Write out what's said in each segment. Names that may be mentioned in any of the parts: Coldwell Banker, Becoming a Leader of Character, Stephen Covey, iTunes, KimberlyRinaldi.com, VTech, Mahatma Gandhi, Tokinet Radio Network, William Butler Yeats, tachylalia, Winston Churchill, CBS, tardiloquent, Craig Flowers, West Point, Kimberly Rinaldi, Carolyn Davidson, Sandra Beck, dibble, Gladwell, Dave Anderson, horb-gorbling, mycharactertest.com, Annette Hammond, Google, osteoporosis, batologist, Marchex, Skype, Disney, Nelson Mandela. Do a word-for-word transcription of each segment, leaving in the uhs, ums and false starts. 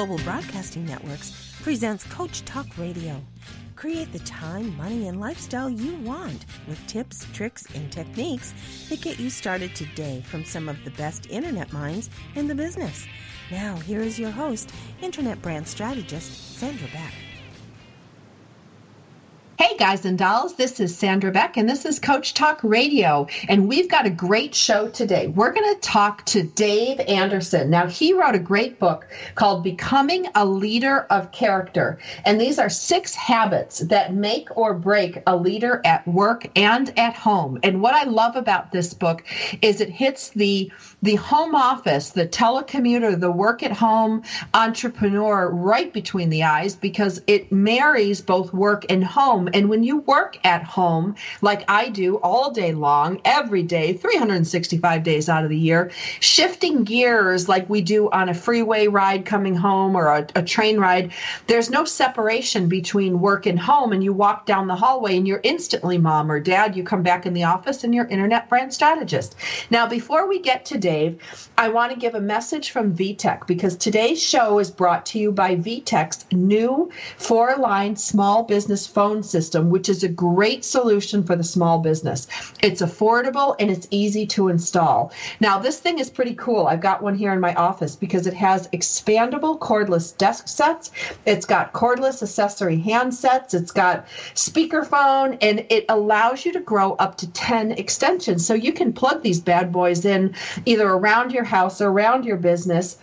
Global Broadcasting Networks presents Coach Talk Radio. Create the time, money, and lifestyle you want with tips, tricks, and techniques that get you started today from some of the best internet minds in the business. Now, here is your host, Internet Brand Strategist, Sandra Beck. Hey guys and dolls, this is Sandra Beck and this is Coach Talk Radio, and we've got a great show today. We're going to talk to Dave Anderson. Now, he wrote a great book called Becoming a Leader of Character, and these are six habits that make or break a leader at work and at home. And what I love about this book is it hits the the home office, the telecommuter, the work at home entrepreneur right between the eyes, because it marries both work and home. And when you work at home, like I do all day long, every day, three hundred sixty-five days out of the year, shifting gears like we do on a freeway ride coming home or a, a train ride, there's no separation between work and home. And you walk down the hallway and you're instantly mom or dad. You come back in the office and you're Internet Brand Strategist. Now, before we get to Dave, I want to give a message from VTech, because today's show is brought to you by VTech's new four-line small business phone system, which is a great solution for the small business. It's affordable and it's easy to install. Now, this thing is pretty cool. I've got one here in my office because it has expandable cordless desk sets. It's got cordless accessory handsets. It's got speakerphone, and it allows you to grow up to ten extensions. So you can plug these bad boys in either around your house or around your business.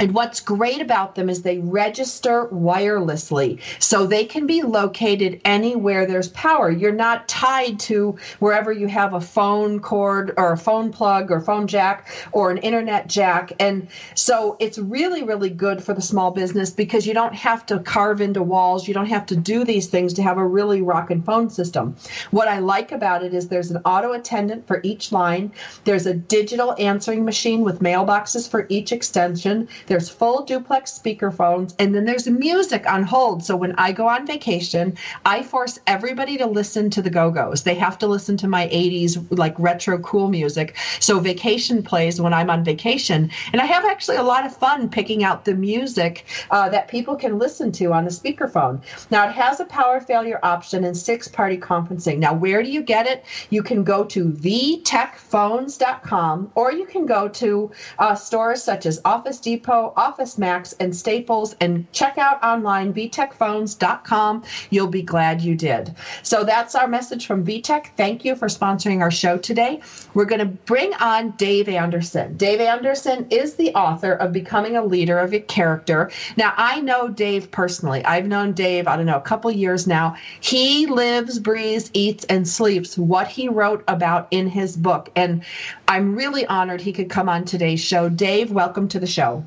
And what's great about them is they register wirelessly, so they can be located anywhere there's power. You're not tied to wherever you have a phone cord or a phone plug or phone jack or an internet jack. And so it's really, really good for the small business, because you don't have to carve into walls. You don't have to do these things to have a really rockin' phone system. What I like about it is there's an auto attendant for each line. There's a digital answering machine with mailboxes for each extension. There's full duplex speakerphones, and then there's music on hold. So when I go on vacation, I force everybody to listen to the Go-Go's. They have to listen to my eighties, like retro cool music. So vacation plays when I'm on vacation. And I have actually a lot of fun picking out the music uh, that people can listen to on the speakerphone. Now, it has a power failure option and six-party conferencing. Now, where do you get it? You can go to v tech phones dot com, or you can go to uh, stores such as Office Depot, Office Max, and Staples, and check out online v tech phones dot com. You'll be glad you did. So that's our message from VTech. Thank you for sponsoring our show today. We're going to bring on Dave Anderson. Dave Anderson is the author of Becoming a Leader of Character. Now, I know Dave personally. I've known Dave, I don't know, a couple years now. He lives, breathes, eats, and sleeps what he wrote about in his book. And I'm really honored he could come on today's show. Dave, welcome to the show.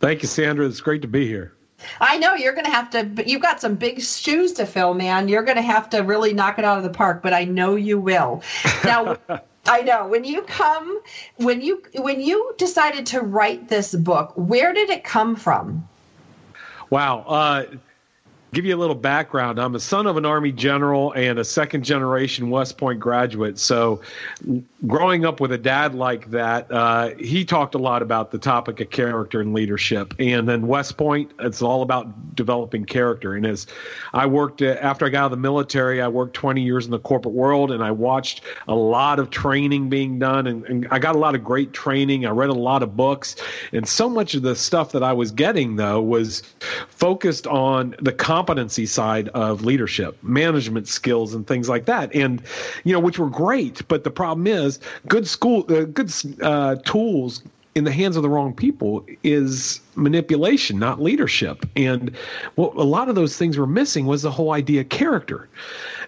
Thank you, Sandra. It's great to be here. I know you're going to have to, you've got some big shoes to fill, man. You're going to have to really knock it out of the park, but I know you will. Now, I know when you come, when you, when you decided to write this book, where did it come from? Wow. Uh, give you a little background. I'm a son of an Army general and a second generation West Point graduate. So growing up with a dad like that, uh, he talked a lot about the topic of character and leadership. And then West Point, it's all about developing character. And as I worked, after I got out of the military, I worked twenty years in the corporate world, and I watched a lot of training being done. And, and I got a lot of great training. I read a lot of books. And so much of the stuff that I was getting, though, was focused on the competency side of leadership, management skills, and things like that, and you know, which were great. But the problem is, good school, uh, good uh, tools in the hands of the wrong people is manipulation, not leadership. And what a lot of those things were missing was the whole idea of character.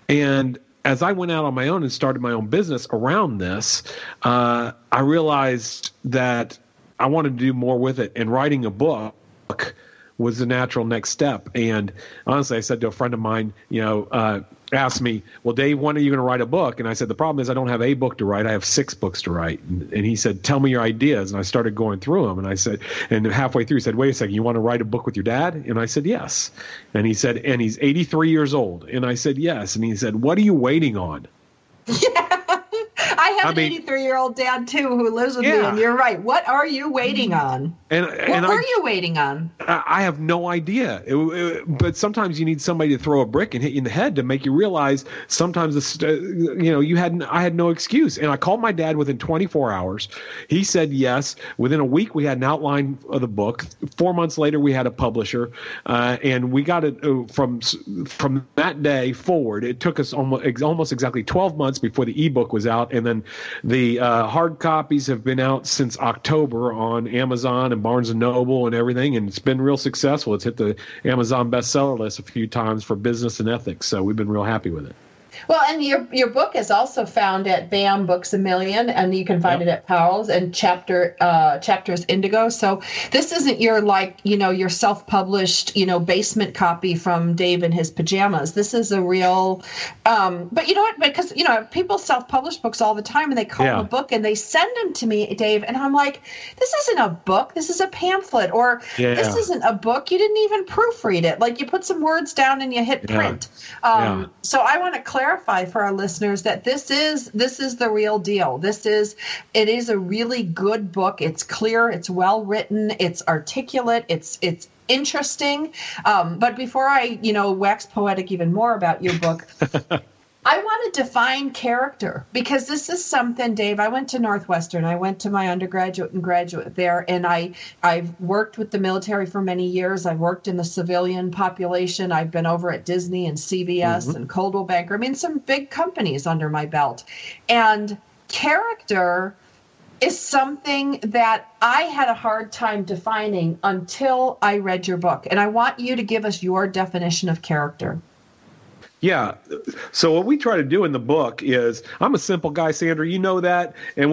And as I went out on my own and started my own business around this, uh, I realized that I wanted to do more with it, and writing a book was the natural next step. And honestly, I said to a friend of mine, you know, uh, asked me, well, Dave, when are you going to write a book? And I said, the problem is I don't have a book to write. I have six books to write. And, and he said, tell me your ideas. And I started going through them. And I said, and halfway through, he said, wait a second, you want to write a book with your dad? And I said, yes. And he said, and he's eighty-three years old. And I said, yes. And he said, what are you waiting on? Yeah. I have I an eighty-three-year-old dad, too, who lives with yeah. me, and you're right. What are you waiting on? And, what and were I, you waiting on? I have no idea. It, it, but sometimes you need somebody to throw a brick and hit you in the head to make you realize sometimes, it's, uh, you know, you had I had no excuse. And I called my dad within twenty-four hours. He said yes. Within a week, we had an outline of the book. Four months later, we had a publisher. Uh, and we got it from from that day forward. It took us almost, almost exactly twelve months before the ebook was out. And then the uh, hard copies have been out since October on Amazon and Barnes and Noble and everything. And it's been real successful. It's hit the Amazon bestseller list a few times for business and ethics. So we've been real happy with it. Well, and your your book is also found at B A M Books a Million, and you can find yep. it at Powell's and Chapter uh, Chapters Indigo. So this isn't your, like, you know, your self-published, you know, basement copy from Dave in his pajamas. This is a real, um, but you know what? Because, you know, people self-publish books all the time, and they call yeah. them a book, and they send them to me, Dave, and I'm like, this isn't a book. This is a pamphlet, or yeah. this isn't a book. You didn't even proofread it. Like, you put some words down and you hit print. Yeah. Um, yeah. So I want to clarify. Clarify for our listeners that this is this is the real deal. This is it is a really good book. It's clear. It's well written. It's articulate. It's it's interesting. Um, but before I you know wax poetic even more about your book, I want to define character, because this is something, Dave. I went to Northwestern. I went to my undergraduate and graduate there, and I, I've worked with the military for many years. I've worked in the civilian population. I've been over at Disney and C B S mm-hmm. and Coldwell Banker. I mean, some big companies under my belt. And character is something that I had a hard time defining until I read your book. And I want you to give us your definition of character. Yeah. So what we try to do in the book is, I'm a simple guy, Sandra, you know that. And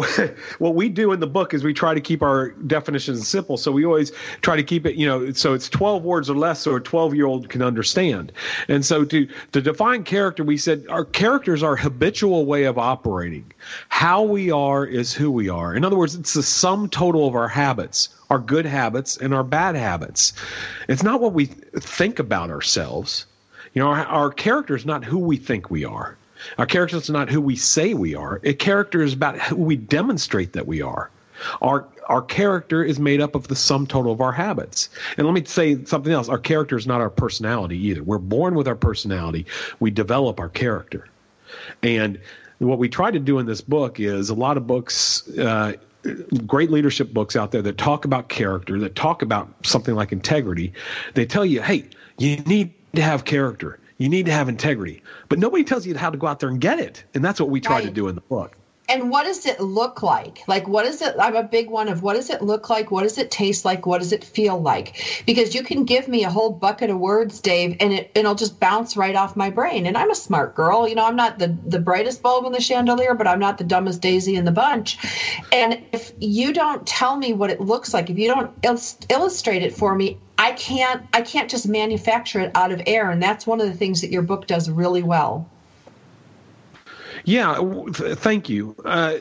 what we do in the book is we try to keep our definitions simple. So we always try to keep it, you know, so it's twelve words or less so a twelve-year-old can understand. And so to, to define character, we said our character is our habitual way of operating. How we are is who we are. In other words, it's the sum total of our habits, our good habits and our bad habits. It's not what we think about ourselves. You know, our, our character is not who we think we are. Our character is not who we say we are. A character is about who we demonstrate that we are. Our our character is made up of the sum total of our habits. And let me say something else. Our character is not our personality either. We're born with our personality. We develop our character. And what we try to do in this book is a lot of books uh, – great leadership books out there that talk about character, that talk about something like integrity. They tell you, hey, you need to have character. You need to have integrity. But nobody tells you how to go out there and get it. And that's what we try right. to do in the book. And what does it look like? Like, what is it? I'm a big one of what does it look like? What does it taste like? What does it feel like? Because you can give me a whole bucket of words, Dave, and it, it'll just bounce right off my brain. And I'm a smart girl. You know, I'm not the, the brightest bulb in the chandelier, but I'm not the dumbest daisy in the bunch. And if you don't tell me what it looks like, if you don't il- illustrate it for me, I can't, I can't just manufacture it out of air. And that's one of the things that your book does really well. Yeah, th- thank you. Uh,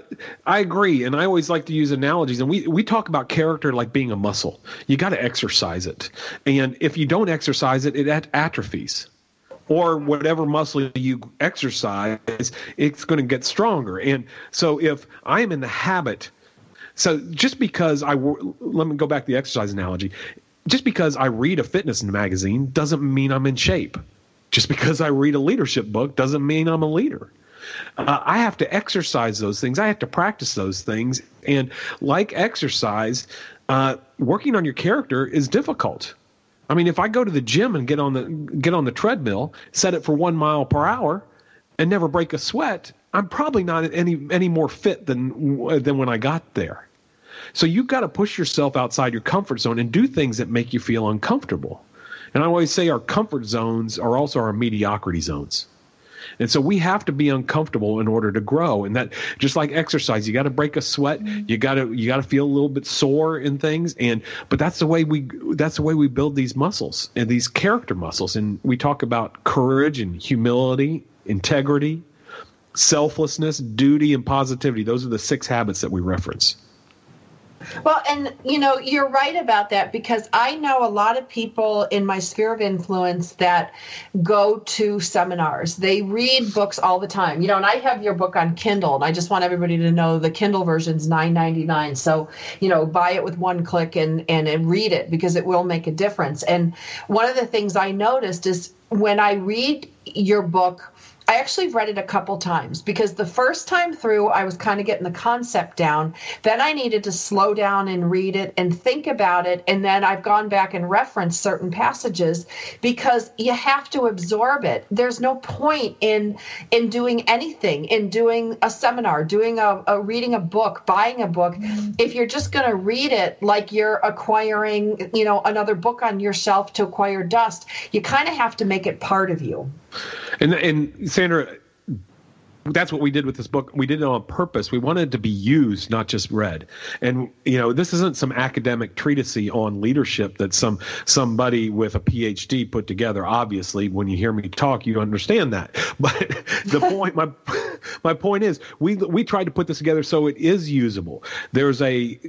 I agree, and I always like to use analogies. And we, we talk about character like being a muscle. You got to exercise it. And if you don't exercise it, it at- atrophies. Or whatever muscle you exercise, it's going to get stronger. And so if I am in the habit – so just because I w- – let me go back to the exercise analogy. Just because I read a fitness magazine doesn't mean I'm in shape. Just because I read a leadership book doesn't mean I'm a leader. Uh, I have to exercise those things. I have to practice those things. And like exercise, uh, working on your character is difficult. I mean, if I go to the gym and get on the get on the treadmill, set it for one mile per hour, and never break a sweat, I'm probably not any any more fit than than when I got there. So you've got to push yourself outside your comfort zone and do things that make you feel uncomfortable. And I always say our comfort zones are also our mediocrity zones. And so we have to be uncomfortable in order to grow. And that, just like exercise, you got to break a sweat. You got to you got to feel a little bit sore in things. And but that's the way we that's the way we build these muscles and these character muscles. And we talk about courage and humility, integrity, selflessness, duty, and positivity. Those are the six habits that we reference. Well, and, you know, you're right about that, because I know a lot of people in my sphere of influence that go to seminars. They read books all the time. You know, and I have your book on Kindle, and I just want everybody to know the Kindle version's nine ninety-nine. So, you know, buy it with one click and, and, and read it, because it will make a difference. And one of the things I noticed is when I read your book, I actually read it a couple times, because the first time through, I was kind of getting the concept down. Then I needed to slow down and read it and think about it. And then I've gone back and referenced certain passages, because you have to absorb it. There's no point in in doing anything, in doing a seminar, doing a, a reading a book, buying a book, if you're just going to read it like you're acquiring, you know, another book on your shelf to acquire dust. You kind of have to make it part of you. And and Sandra, that's what we did with this book. We did it on purpose. We wanted it to be used, not just read. And, you know, this isn't some academic treatise on leadership that some somebody with a P H D put together. Obviously, when you hear me talk, you understand that. But the point, my my point is, we we tried to put this together so it is usable. There's a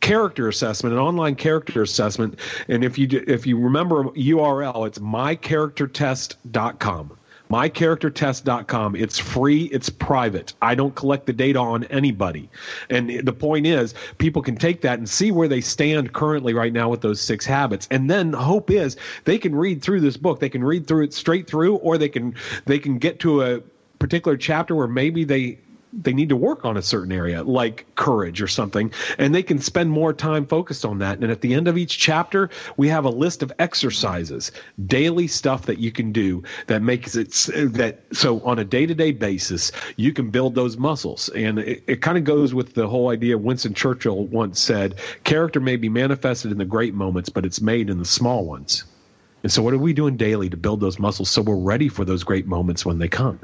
character assessment, an online character assessment, and if you do, if you remember U R L, it's my character test dot com. my character test dot com. It's free. It's private. I don't collect the data on anybody. And the point is, people can take that and see where they stand currently right now with those six habits. And then the hope is they can read through this book. They can read through it straight through, or they can they can get to a particular chapter where maybe they they need to work on a certain area, like courage or something, and they can spend more time focused on that. And at the end of each chapter, we have a list of exercises, daily stuff that you can do that makes it that so on a day-to-day basis, you can build those muscles. And it, it kind of goes with the whole idea Winston Churchill once said, character may be manifested in the great moments, but it's made in the small ones. And so what are we doing daily to build those muscles so we're ready for those great moments when they come?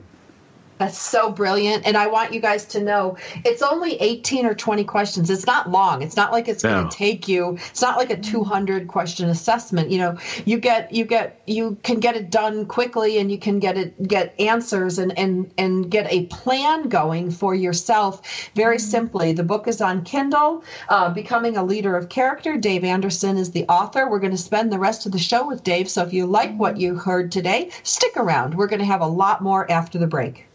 That's so brilliant. And I want you guys to know it's only eighteen or twenty questions. It's not long. It's not like it's no. going to take you. It's not like a two hundred question assessment. You know, you get you get you can get it done quickly, and you can get it get answers and and and get a plan going for yourself very simply. The book is on Kindle, uh, Becoming a Leader of Character. Dave Anderson is the author. We're going to spend the rest of the show with Dave. So if you like what you heard today, stick around. We're going to have a lot more after the break.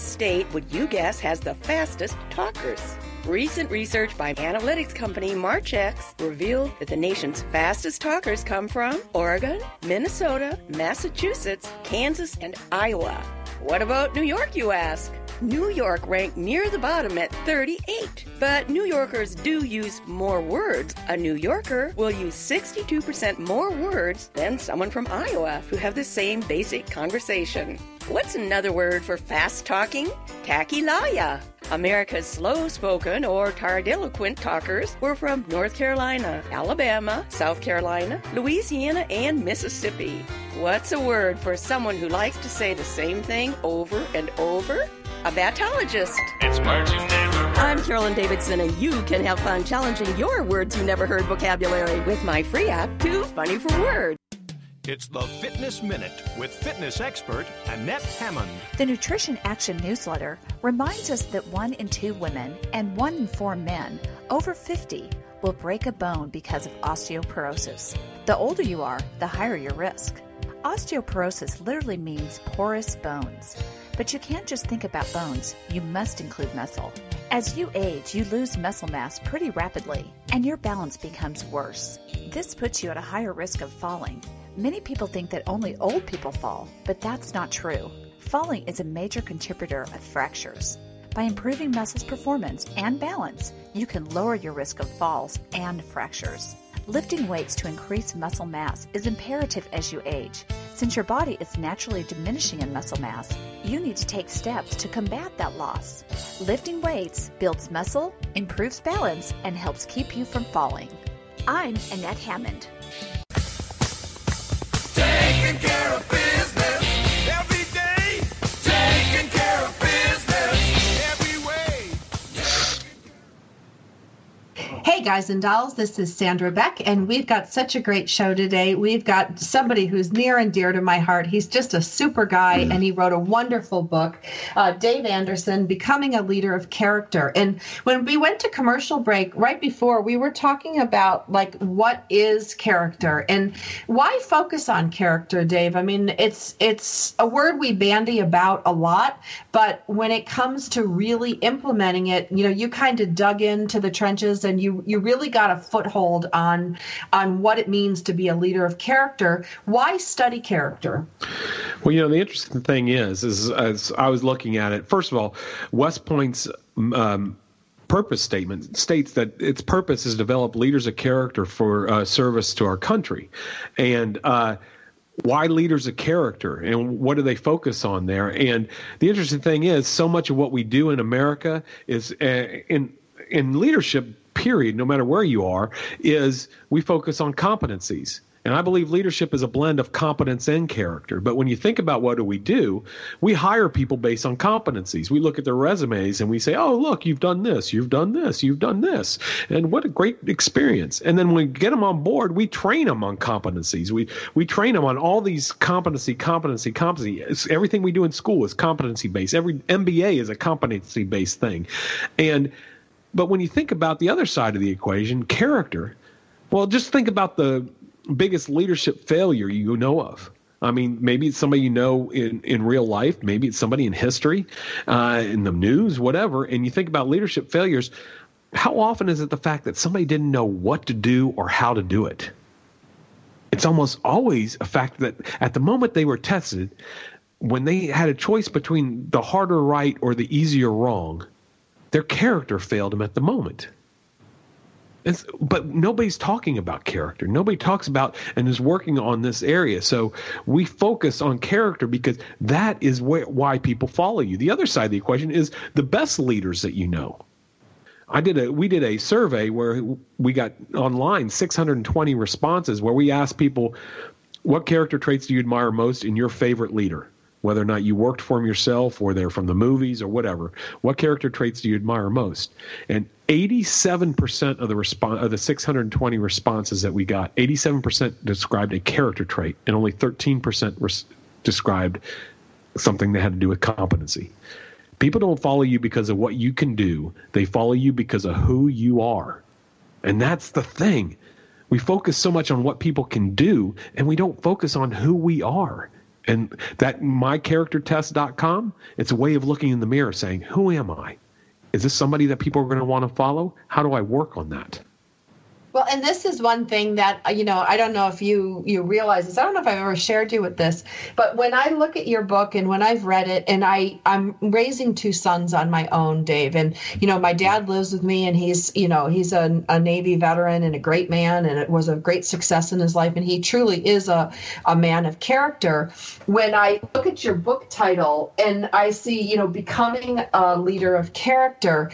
State would you guess has the fastest talkers? Recent research by analytics company Marchex revealed that the nation's fastest talkers come from Oregon, Minnesota, Massachusetts, Kansas, and Iowa. What about New York, you ask? New York ranked near the bottom at thirty-eight. But New Yorkers do use more words. A New Yorker will use sixty-two percent more words than someone from Iowa who have the same basic conversation. What's another word for fast talking? Tachylalia. America's slow-spoken or tardiloquent talkers were from North Carolina, Alabama, South Carolina, Louisiana, and Mississippi. What's a word for someone who likes to say the same thing over and over? A batologist. It's words you never heard. I'm Carolyn Davidson, and you can have fun challenging your words you never heard vocabulary with my free app, Too Funny for Words. It's the Fitness Minute with fitness expert Annette Hammond. The Nutrition Action newsletter reminds us that one in two women and one in four men over fifty will break a bone because of osteoporosis. The older you are, the higher your risk. Osteoporosis literally means porous bones. But you can't just think about bones, you must include muscle. As you age, you lose muscle mass pretty rapidly, and your balance becomes worse. This puts you at a higher risk of falling. Many people think that only old people fall, but that's not true. Falling is a major contributor of fractures. By improving muscles performance and balance, you can lower your risk of falls and fractures. Lifting weights to increase muscle mass is imperative as you age, Since your body is naturally diminishing in muscle mass, you need to take steps to combat that loss. Lifting weights builds muscle, improves balance, and helps keep you from falling. I'm Annette Hammond. Taking care of business every day. Taking care of business every way. Hey guys and dolls, this is Sandra Beck, and we've got such a great show today. We've got somebody who's near and dear to my heart. He's just a super guy, mm-hmm. and he wrote a wonderful book, uh, Dave Anderson, Becoming a Leader of Character. And when we went to commercial break right before, we were talking about, like, what is character and why focus on character, Dave? I mean, it's it's a word we bandy about a lot, but when it comes to really implementing it, you know, you kind of dug into the trenches and you you really got a foothold on on what it means to be a leader of character. Why study character? Well, you know, the interesting thing is, is as I was looking at it, first of all, West Point's um, purpose statement states that its purpose is to develop leaders of character for uh, service to our country. And uh, why leaders of character, and what do they focus on there? And the interesting thing is, so much of what we do in America is uh, in in leadership, period, no matter where you are, is we focus on competencies. And I believe leadership is a blend of competence and character. But when you think about what do we do, we hire people based on competencies. We look at their resumes and we say, oh, look, you've done this, you've done this, you've done this. And what a great experience. And then when we get them on board, we train them on competencies. We we train them on all these competency, competency, competency. It's everything we do in school is competency-based. Every M B A is a competency-based thing. And but when you think about the other side of the equation, character, well, just think about the biggest leadership failure you know of. I mean, maybe it's somebody you know in, in real life. Maybe it's somebody in history, uh, in the news, whatever. And you think about leadership failures. How often is it the fact that somebody didn't know what to do or how to do it? It's almost always a fact that at the moment they were tested, when they had a choice between the harder right or the easier wrong, their character failed them at the moment. It's, but nobody's talking about character. Nobody talks about and is working on this area. So we focus on character because that is wh- why people follow you. The other side of the equation is the best leaders that you know. I did a we did a survey where we got online six hundred twenty responses where we asked people, what character traits do you admire most in your favorite leader? Whether or not you worked for them yourself or they're from the movies or whatever, what character traits do you admire most? And eighty-seven percent of the response, of the six hundred twenty responses that we got, eighty-seven percent described a character trait, and only thirteen percent res- described something that had to do with competency. People don't follow you because of what you can do. They follow you because of who you are. And that's the thing. We focus so much on what people can do, and we don't focus on who we are. And that my character test dot com, it's a way of looking in the mirror saying, who am I? Is this somebody that people are going to want to follow? How do I work on that? Well, and this is one thing that, you know, I don't know if you, you realize this. I don't know if I've ever shared you with this, but when I look at your book and when I've read it, and I, I'm raising two sons on my own, Dave, and, you know, my dad lives with me and he's, you know, he's a, a Navy veteran and a great man, and it was a great success in his life. And he truly is a, a man of character. When I look at your book title and I see, you know, Becoming a Leader of Character,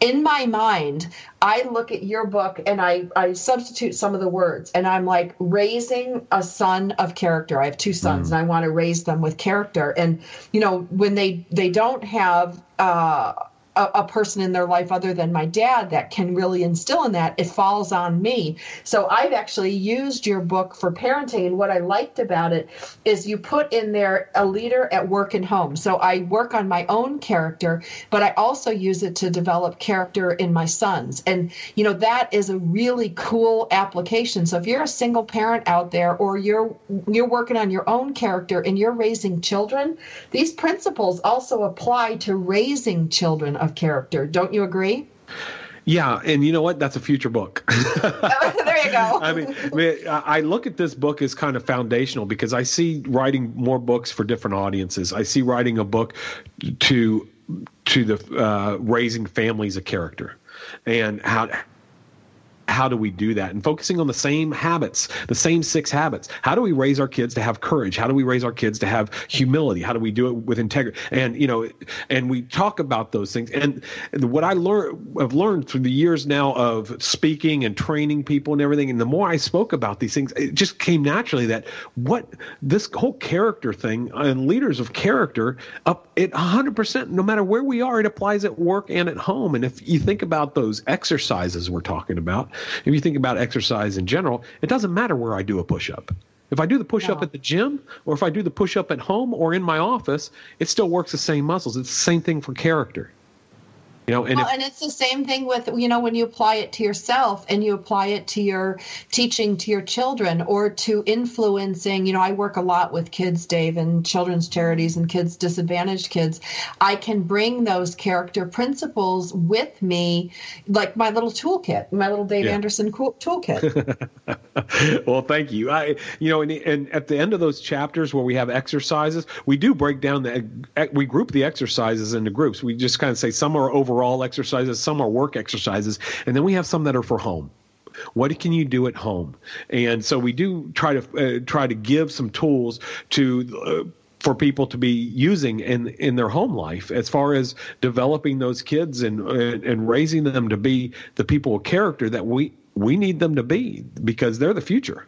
in my mind, I look at your book and I, I substitute some of the words and I'm like, raising a son of character. I have two sons mm. and I want to raise them with character. And, you know, when they, they don't have uh, a, a person in their life other than my dad that can really instill in that, it falls on me. So I've actually used your book for parenting. And what I liked about it is you put in there a leader at work and home. So I work on my own character, but I also use it to develop character in my sons. And, you know, that is a really cool application. So if you're a single parent out there, or you're you're working on your own character and you're raising children, these principles also apply to raising children of character. Don't you agree? Yeah, and you know what? That's a future book. There you go. I mean, I mean, I look at this book as kind of foundational because I see writing more books for different audiences. I see writing a book to to the uh, raising families of character and how how do we do that? And focusing on the same habits, the same six habits. How do we raise our kids to have courage? How do we raise our kids to have humility? How do we do it with integrity? And, you know, and we talk about those things. And what I learned, I've learned through the years now of speaking and training people and everything, and the more I spoke about these things, it just came naturally that what this whole character thing and leaders of character up at one hundred percent, no matter where we are, it applies at work and at home. And if you think about those exercises we're talking about, if you think about exercise in general, it doesn't matter where I do a push-up. If I do the push-up yeah. at the gym, or if I do the push-up at home or in my office, it still works the same muscles. It's the same thing for character. You know, and, well, if, and it's the same thing with, you know, when you apply it to yourself and you apply it to your teaching to your children or to influencing. You know, I work a lot with kids, Dave, and children's charities and kids, disadvantaged kids. I can bring those character principles with me, like my little toolkit, my little Dave yeah. Anderson cool, toolkit. Well, thank you. I, you know, and, and at the end of those chapters where we have exercises, we do break down the, we group the exercises into groups. We just kind of say some are over. All exercises, some are work exercises, and then we have some that are for home. What can you do at home? And so we do try to uh, try to give some tools to uh, for people to be using in in their home life as far as developing those kids and uh, and raising them to be the people of character that we we need them to be, because they're the future.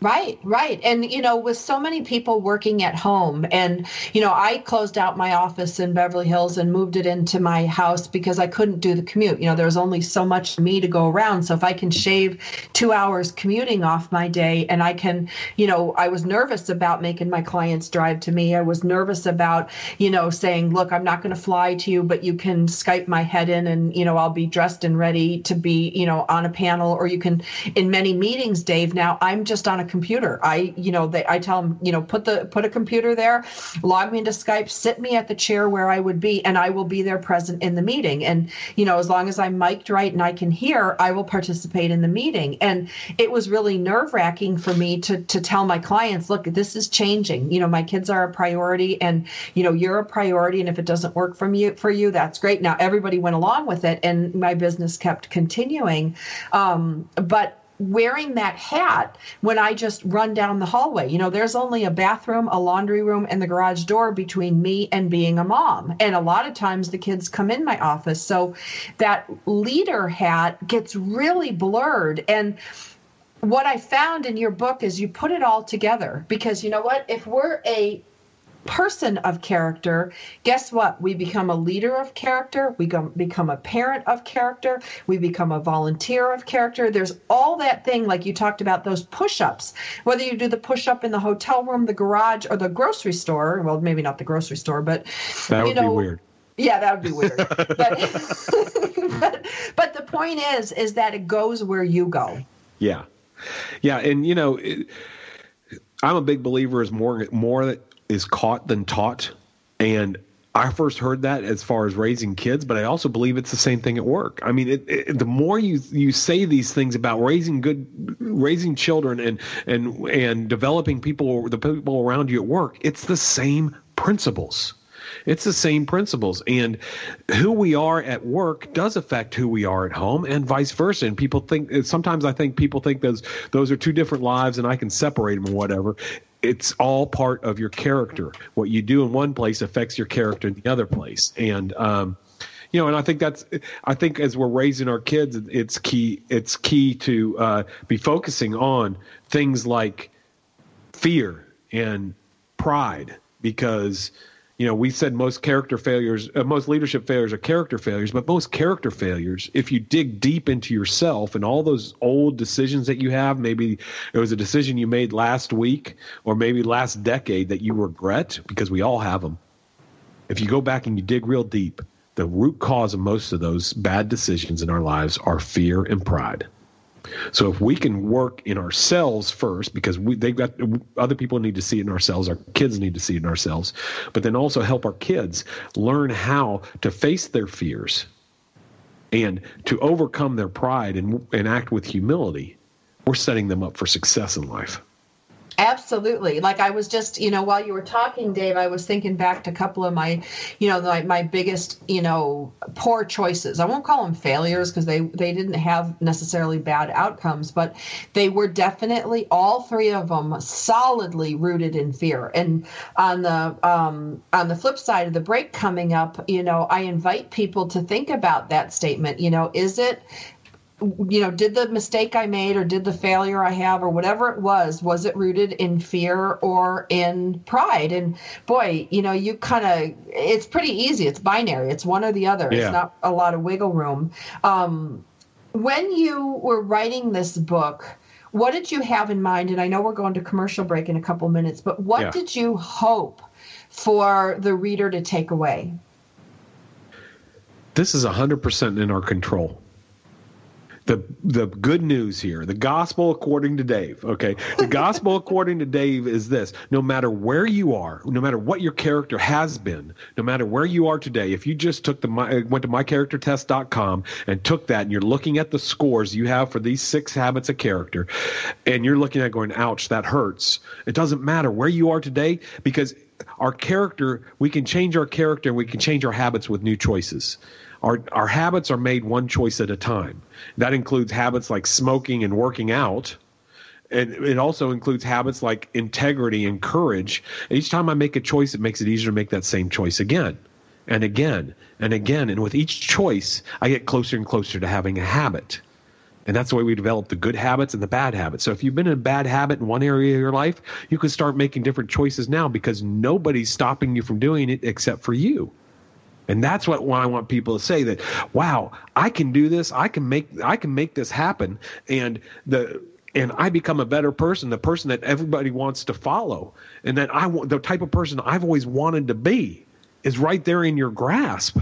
Right, right. And, you know, with so many people working at home, and, you know, I closed out my office in Beverly Hills and moved it into my house because I couldn't do the commute. You know, there was only so much me to go around. So if I can shave two hours commuting off my day, and I can, you know, I was nervous about making my clients drive to me. I was nervous about, you know, saying, look, I'm not going to fly to you, but you can Skype my head in and, you know, I'll be dressed and ready to be, you know, on a panel, or you can, in many meetings, Dave, now I'm just on a computer. I, you know, they, I tell them, you know, put the, put a computer there, log me into Skype, sit me at the chair where I would be, and I will be there present in the meeting. And, you know, as long as I'm mic'd right and I can hear, I will participate in the meeting. And it was really nerve wracking for me to, to tell my clients, look, this is changing. You know, my kids are a priority, and, you know, you're a priority. And if it doesn't work for you, for you, that's great. Now everybody went along with it, and my business kept continuing. Um, but wearing that hat when I just run down the hallway. You know, there's only a bathroom, a laundry room, and the garage door between me and being a mom. And a lot of times the kids come in my office. So that leader hat gets really blurred. And what I found in your book is you put it all together, because you know what? If we're a person of character, guess what? We become a leader of character. We go, become a parent of character. We become a volunteer of character. There's all that thing, like you talked about, those push-ups, whether you do the push-up in the hotel room, the garage, or the grocery store. Well, maybe not the grocery store, but that would you know, be weird. Yeah, that would be weird. but, but, but the point is, is that it goes where you go. Yeah. Yeah. And, you know, it, I'm a big believer is more, more that, is caught than taught. And I first heard that as far as raising kids, but I also believe it's the same thing at work. I mean, it, it, the more you you say these things about raising good, raising children and and and developing people, the people around you at work, it's the same principles. It's the same principles. And who we are at work does affect who we are at home, and vice versa. And people think, sometimes I think people think those those are two different lives and I can separate them or whatever. It's all part of your character. What you do in one place affects your character in the other place. And, um, you know, and I think that's, I think as we're raising our kids, it's key, it's key to uh, be focusing on things like fear and pride, because, you know, we said most character failures, uh, most leadership failures are character failures, but most character failures, if you dig deep into yourself and all those old decisions that you have, maybe it was a decision you made last week or maybe last decade that you regret, because we all have them. If you go back and you dig real deep, the root cause of most of those bad decisions in our lives are fear and pride. So if we can work in ourselves first, because we, they've got other people need to see it in ourselves, our kids need to see it in ourselves, but then also help our kids learn how to face their fears and to overcome their pride and, and act with humility, we're setting them up for success in life. Absolutely. Like I was just, you know, while you were talking, Dave, I was thinking back to a couple of my, you know, like my biggest, you know, poor choices. I won't call them failures because they, they didn't have necessarily bad outcomes, but they were definitely all three of them solidly rooted in fear. And on the um, on the flip side of the break coming up, you know, I invite people to think about that statement. You know, is it, you know, did the mistake I made or did the failure I have or whatever it was, was it rooted in fear or in pride? And boy, you know, you kind of, it's pretty easy. It's binary. It's one or the other. Yeah. It's not a lot of wiggle room. Um, when you were writing this book, what did you have in mind? And I know we're going to commercial break in a couple minutes, but what yeah. did you hope for the reader to take away? This is one hundred percent in our control. The the good news here, the gospel according to Dave, okay? The gospel according to Dave is this. No matter where you are, no matter what your character has been, no matter where you are today, if you just took the went to my character test dot com and took that and you're looking at the scores you have for these six habits of character and you're looking at going, ouch, that hurts. It doesn't matter where you are today because our character, we can change our character and we can change our habits with new choices. Our our habits are made one choice at a time. That includes habits like smoking and working out. And it also includes habits like integrity and courage. Each time I make a choice, it makes it easier to make that same choice again and again and again. And with each choice, I get closer and closer to having a habit. And that's the way we develop the good habits and the bad habits. So if you've been in a bad habit in one area of your life, you can start making different choices now because nobody's stopping you from doing it except for you. And that's what I want people to say, that, wow, I can do this. I can make I can make this happen. And the and I become a better person, the person that everybody wants to follow. And that I want the type of person I've always wanted to be is right there in your grasp.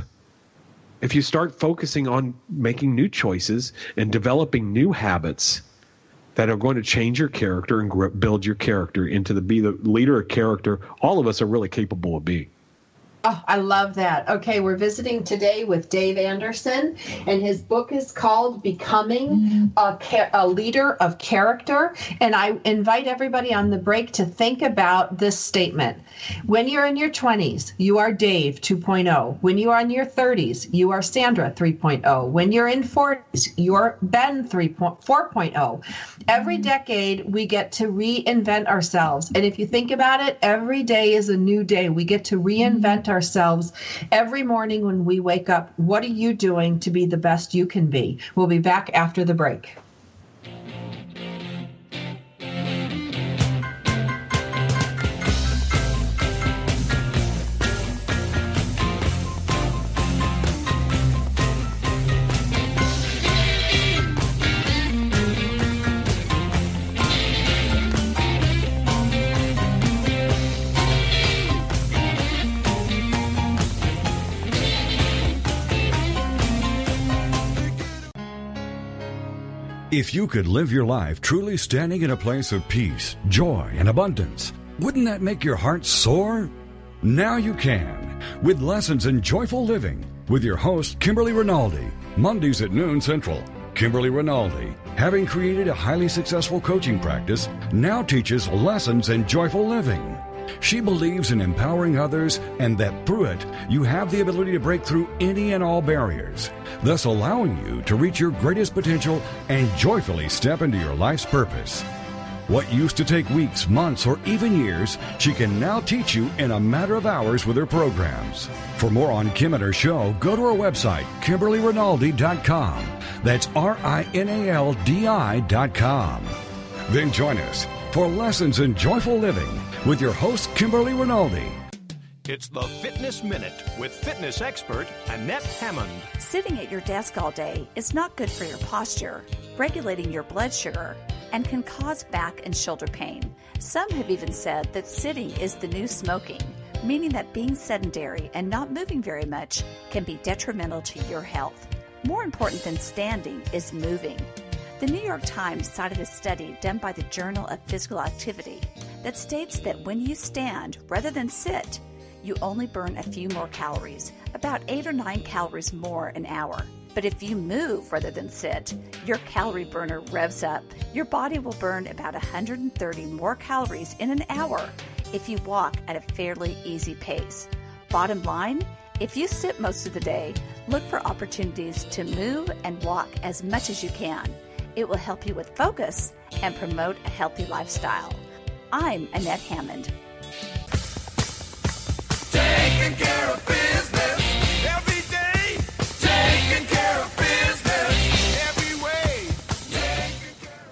If you start focusing on making new choices and developing new habits that are going to change your character and grow, build your character into the be the leader of character all of us are really capable of being. Oh, I love that. Okay, we're visiting today with Dave Anderson, and his book is called Becoming a, Char- a Leader of Character. And I invite everybody on the break to think about this statement. When you're in your twenties, you are Dave two point oh. When you are in your thirties, you are Sandra three point oh. When you're in forties, you're Ben three point four point oh. Every decade, we get to reinvent ourselves. And if you think about it, every day is a new day. We get to reinvent ourselves every morning when we wake up. What are you doing to be the best you can be? We'll be back after the break. If you could live your life truly standing in a place of peace, joy, and abundance, wouldn't that make your heart soar? Now you can, with Lessons in Joyful Living, with your host, Kimberly Rinaldi, Mondays at noon Central. Kimberly Rinaldi, having created a highly successful coaching practice, now teaches Lessons in Joyful Living. She believes in empowering others and that through it, you have the ability to break through any and all barriers, thus allowing you to reach your greatest potential and joyfully step into your life's purpose. What used to take weeks, months, or even years, she can now teach you in a matter of hours with her programs. For more on Kim and her show, go to her website, Kimberly Rinaldi dot com. That's R I N A L D I dot com. Then join us for Lessons in Joyful Living with your host, Kimberly Rinaldi. It's the Fitness Minute with fitness expert Annette Hammond. Sitting at your desk all day is not good for your posture, regulating your blood sugar, and can cause back and shoulder pain. Some have even said that sitting is the new smoking, meaning that being sedentary and not moving very much can be detrimental to your health. More important than standing is moving. The New York Times cited a study done by the Journal of Physical Activity that states that when you stand rather than sit, you only burn a few more calories, about eight or nine calories more an hour. But if you move rather than sit, your calorie burner revs up. Your body will burn about one hundred thirty more calories in an hour if you walk at a fairly easy pace. Bottom line, if you sit most of the day, look for opportunities to move and walk as much as you can. It will help you with focus and promote a healthy lifestyle. I'm Annette Hammond. Taking care of business every day. Taking care of business every way. Taking care of...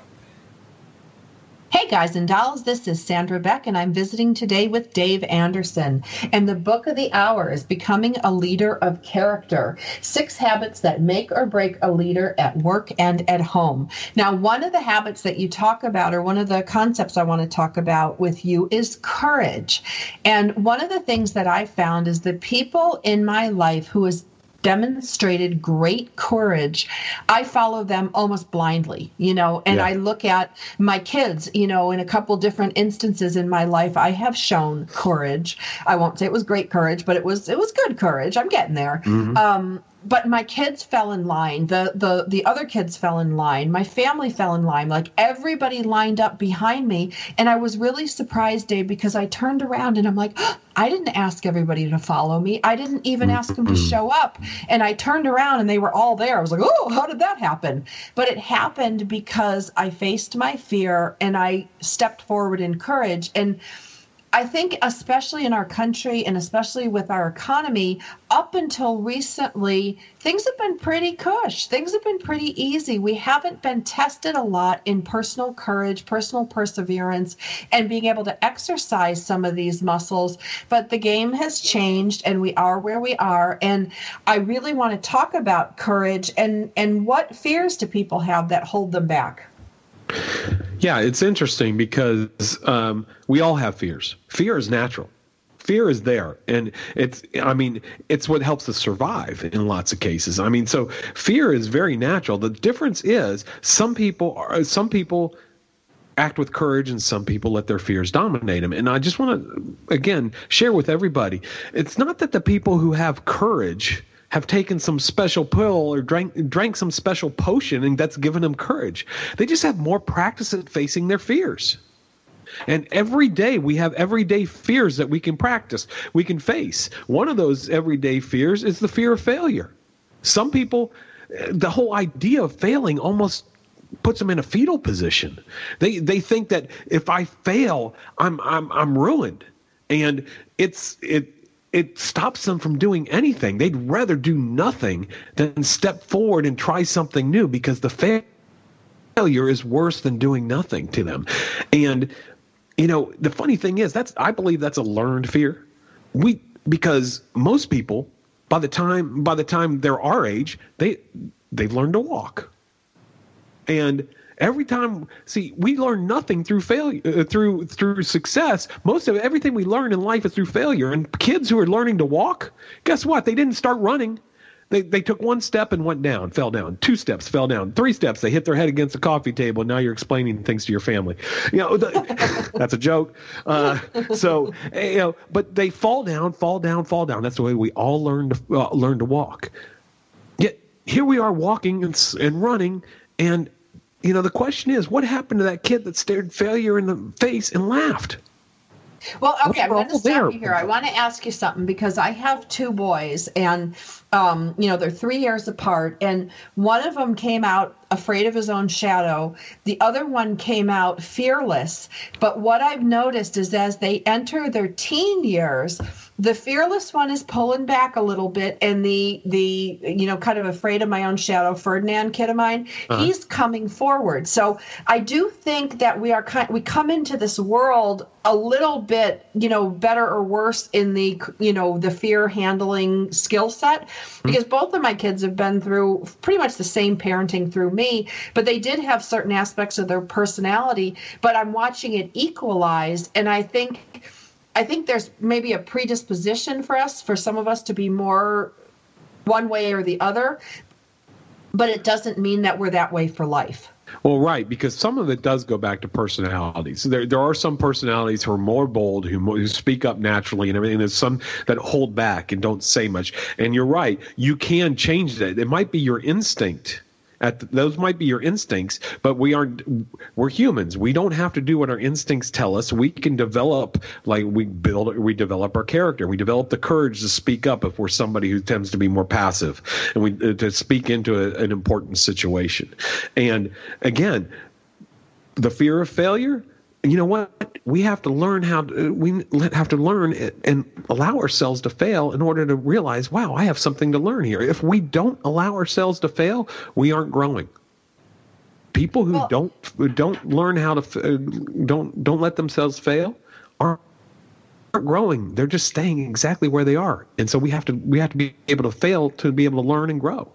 Hey guys and dolls, this is Sandra Beck, and I'm visiting today with Dave Anderson. And the book of the hour is Becoming a Leader of Character, Six Habits That Make or Break a Leader at Work and at Home. Now, one of the habits that you talk about, or one of the concepts I want to talk about with you, is courage. And one of the things that I found is the people in my life who is demonstrated great courage, I follow them almost blindly, you know, and yeah. I look at my kids, you know, in a couple different instances in my life, I have shown courage. I won't say it was great courage, but it was, it was good courage. I'm getting there. Mm-hmm. Um, But my kids fell in line. The, the the other kids fell in line. My family fell in line. Like, everybody lined up behind me. And I was really surprised, Dave, because I turned around and I'm like, oh, I didn't ask everybody to follow me. I didn't even ask them to show up. And I turned around and they were all there. I was like, oh, how did that happen? But it happened because I faced my fear and I stepped forward in courage. And I think especially in our country and especially with our economy, up until recently, things have been pretty cush. Things have been pretty easy. We haven't been tested a lot in personal courage, personal perseverance, and being able to exercise some of these muscles. But the game has changed and we are where we are. And I really want to talk about courage and, and what fears do people have that hold them back? Yeah, it's interesting because um, we all have fears. Fear is natural. Fear is there. And it's, I mean, it's what helps us survive in lots of cases. I mean, so fear is very natural. The difference is some people are, some people act with courage and some people let their fears dominate them. And I just want to, again, share with everybody, it's not that the people who have courage have taken some special pill or drank drank some special potion and that's given them courage. They just have more practice at facing their fears. And every day we have everyday fears that we can practice, we can face. One of those everyday fears is the fear of failure. Some people, the whole idea of failing almost puts them in a fetal position. They they think that if I fail, I'm I'm I'm ruined. And it's it It stops them from doing anything. They'd rather do nothing than step forward and try something new, because the fa- failure is worse than doing nothing to them. And, you know, the funny thing is that's, I believe that's a learned fear. We, because most people by the time, by the time they're our age, they, they've learned to walk. And every time, see, we learn nothing through failure, uh, through through success. Most of everything we learn in life is through failure. And kids who are learning to walk, guess what? They didn't start running. They they took one step and went down, fell down. Two steps, fell down. Three steps, they hit their head against the coffee table. Now you're explaining things to your family. You know, the, that's a joke. Uh, so, you know, but they fall down, fall down, fall down. That's the way we all learn to uh, learn to walk. Yet here we are walking and and running and. You know, the question is, what happened to that kid that stared failure in the face and laughed? Well, okay, I'm going to stop you here. I want to ask you something, because I have two boys, and, um, you know, they're three years apart, and one of them came out afraid of his own shadow. The other one came out fearless. But what I've noticed is as they enter their teen years, the fearless one is pulling back a little bit, and the, the you know, kind of afraid of my own shadow, Ferdinand, kid of mine, uh-huh. he's coming forward. So I do think that we are kind, we come into this world a little bit, you know, better or worse in the, you know, the fear handling skill set, because mm-hmm. both of my kids have been through pretty much the same parenting through me, but they did have certain aspects of their personality, but I'm watching it equalized, and I think... I think there's maybe a predisposition for us, for some of us to be more one way or the other. but it doesn't mean that we're that way for life. Well, right, because some of it does go back to personalities. There there are some personalities who are more bold, who, who speak up naturally and everything. There's some that hold back and don't say much. And you're right. You can change that. It might be your instinct. At the, those might be your instincts, but we aren't. We're humans. We don't have to do what our instincts tell us. We can develop, like we build, we develop our character. We develop the courage to speak up if we're somebody who tends to be more passive, and we to speak into a, an important situation. And again, the fear of failure. You know what? We have to learn how to, we have to learn and allow ourselves to fail in order to realize, wow, I have something to learn here. If we don't allow ourselves to fail, we aren't growing. People who well, don't who don't learn how to don't don't let themselves fail aren't growing. They're just staying exactly where they are. And so we have to we have to be able to fail to be able to learn and grow.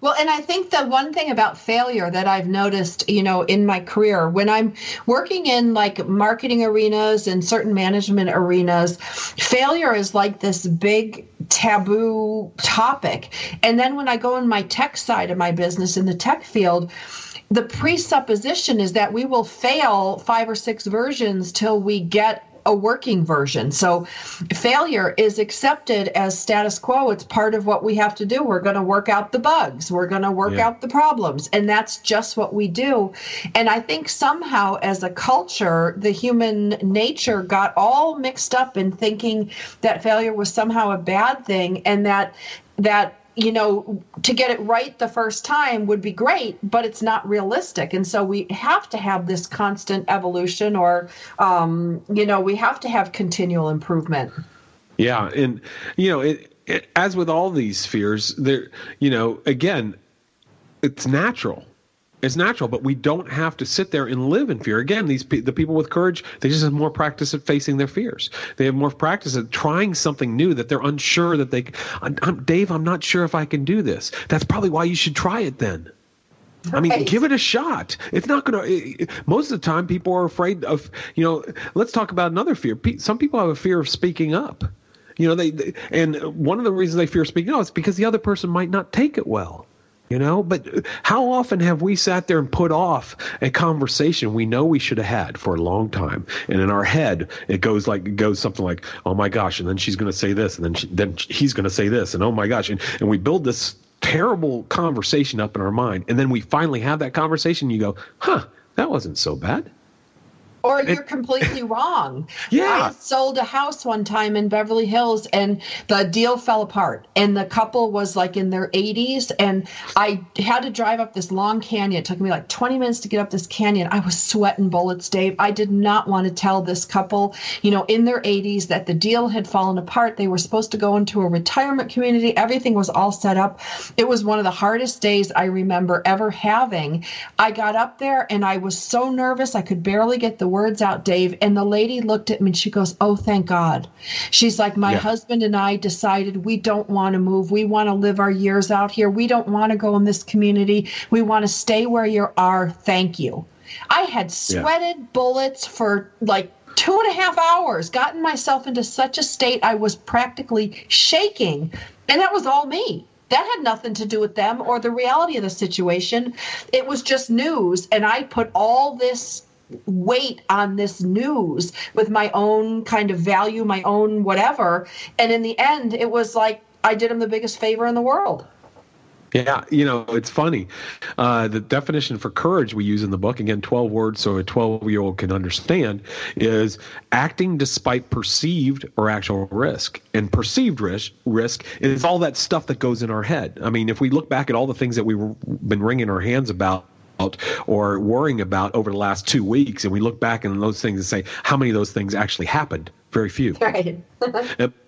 Well, and I think the one thing about failure that I've noticed, you know, in my career, when I'm working in like marketing arenas and certain management arenas, failure is like this big taboo topic. And then when I go in my tech side of my business in the tech field, the presupposition is that we will fail five or six versions till we get a working version. So failure is accepted as status quo. It's part of what we have to do. We're going to work out the bugs. We're going to work yeah. out the problems. And that's just what we do. And I think somehow as a culture, the human nature got all mixed up in thinking that failure was somehow a bad thing, and that, that, you know, to get it right the first time would be great, but it's not realistic. And so we have to have this constant evolution, or, um, you know, we have to have continual improvement. Yeah. And, you know, it, it, as with all these fears, there, you know, again, it's natural. It's natural, but we don't have to sit there and live in fear. Again, these the people with courage, they just have more practice at facing their fears. They have more practice at trying something new that they're unsure that they I'm, I'm, Dave, I'm not sure if I can do this. That's probably why you should try it then. Right. I mean, give it a shot. It's not going to – most of the time people are afraid of – you know, let's talk about another fear. Some people have a fear of speaking up. You know, they, they and one of the reasons they fear speaking up is because the other person might not take it well. You know, but how often have we sat there and put off a conversation we know we should have had for a long time? And in our head, it goes like it goes something like, oh, my gosh. And then she's going to say this. And then she, then he's going to say this. And oh, my gosh. And, and we build this terrible conversation up in our mind. And then we finally have that conversation. You go, huh, that wasn't so bad. Or you're completely wrong. Yeah. I sold a house one time in Beverly Hills, and the deal fell apart. And the couple was like in their eighties, and I had to drive up this long canyon. It took me like twenty minutes to get up this canyon. I was sweating bullets, Dave. I did not want to tell this couple, you know, in their eighties that the deal had fallen apart. They were supposed to go into a retirement community. Everything was all set up. It was one of the hardest days I remember ever having. I got up there, and I was so nervous. I could barely get the words out, Dave, and the lady looked at me and she goes, oh, thank God. She's like, my yeah. husband and I decided we don't want to move. We want to live our years out here. We don't want to go in this community. We want to stay where you are. Thank you. I had sweated yeah. bullets for like two and a half hours, gotten myself into such a state I was practically shaking. And that was all me. That had nothing to do with them or the reality of the situation. It was just news. And I put all this weight on this news with my own kind of value, my own whatever. And in the end, it was like I did him the biggest favor in the world. Yeah, you know, it's funny. Uh, the definition for courage we use in the book, again, twelve words so a twelve-year-old can understand, is acting despite perceived or actual risk. And perceived risk risk is all that stuff that goes in our head. I mean, if we look back at all the things that we've been wringing our hands about or worrying about over the last two weeks, and we look back and those things and say, how many of those things actually happened? Very few. Right.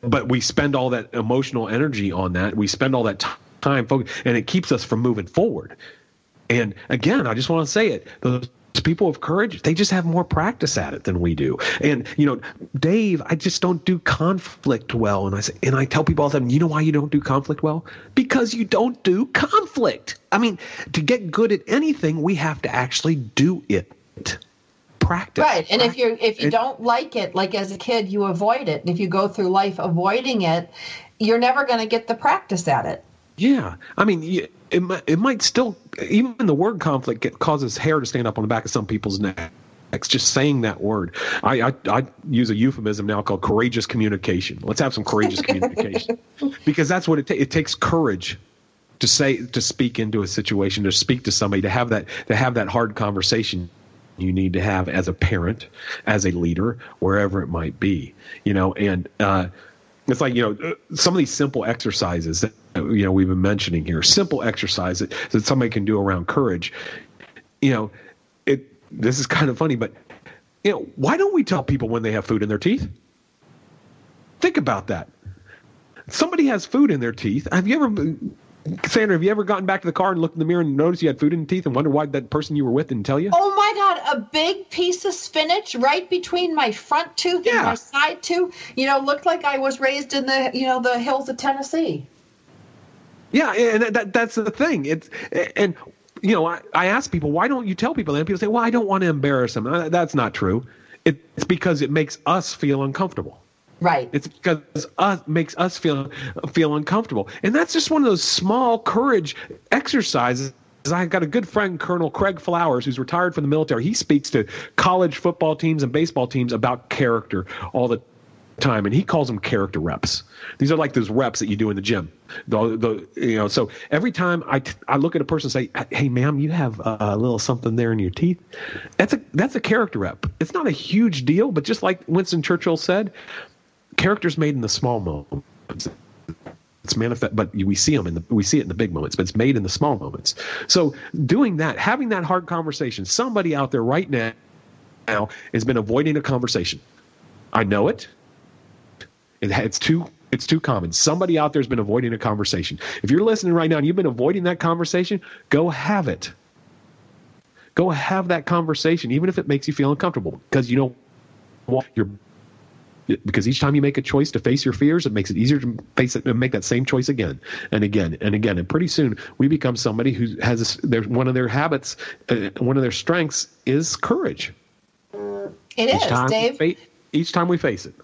But we spend all that emotional energy on that. We spend all that time, and it keeps us from moving forward. And again, I just want to say it. Those people of courage, they just have more practice at it than we do. And, you know, Dave, I just don't do conflict well. And I say, and I tell people all the time, you know why you don't do conflict well? Because you don't do conflict. I mean, to get good at anything, we have to actually do it. Practice. Right. And practice. if you if you it, don't like it, like as a kid, you avoid it. And if you go through life avoiding it, you're never going to get the practice at it. Yeah. I mean, it might, it might still, even the word conflict causes hair to stand up on the back of some people's neck. Just saying that word. I, I, I use a euphemism now called courageous communication. Let's have some courageous communication, because that's what it takes. It takes courage to say, to speak into a situation, to speak to somebody, to have that, to have that hard conversation you need to have as a parent, as a leader, wherever it might be, you know, and, uh, it's like, you know, some of these simple exercises that, you know, we've been mentioning here, simple exercises that, that somebody can do around courage. You know, it, this is kind of funny, but you know, why don't we tell people when they have food in their teeth? Think about that. Somebody has food in their teeth. Have you ever, Sandra, have you ever gotten back to the car and looked in the mirror and noticed you had food in your teeth and wondered why that person you were with didn't tell you? Oh my God, a big piece of spinach right between my front tooth yeah. and my side tooth, you know, looked like I was raised in the, you know, the hills of Tennessee. Yeah. And that, that's the thing. It's, and you know, I, I ask people, why don't you tell people that? And people say, well, I don't want to embarrass them. Uh, that's not true. It, it's because it makes us feel uncomfortable. Right. It's because us makes us feel feel uncomfortable. And that's just one of those small courage exercises. I've got a good friend, Colonel Craig Flowers, who's retired from the military. He speaks to college football teams and baseball teams about character all the time, and he calls them character reps. These are like those reps that you do in the gym. The, the, you know, so every time I, t- I look at a person and say, hey, ma'am, you have a, a little something there in your teeth. That's a, that's a character rep. It's not a huge deal, but just like Winston Churchill said, character's made in the small moments. It's manifest, but we see them in the, we see it in the big moments, but it's made in the small moments. So doing that, having that hard conversation, somebody out there right now, now has been avoiding a conversation. I know it. It, it's too it's too common. Somebody out there has been avoiding a conversation. If you're listening right now and you've been avoiding that conversation, go have it. Go have that conversation, even if it makes you feel uncomfortable, because you know what you're. Because each time you make a choice to face your fears, it makes it easier to face it and make that same choice again and again and again. And pretty soon we become somebody who has a, their, one of their habits, uh, one of their strengths is courage. It each is, time Dave. We fa- each time we face it.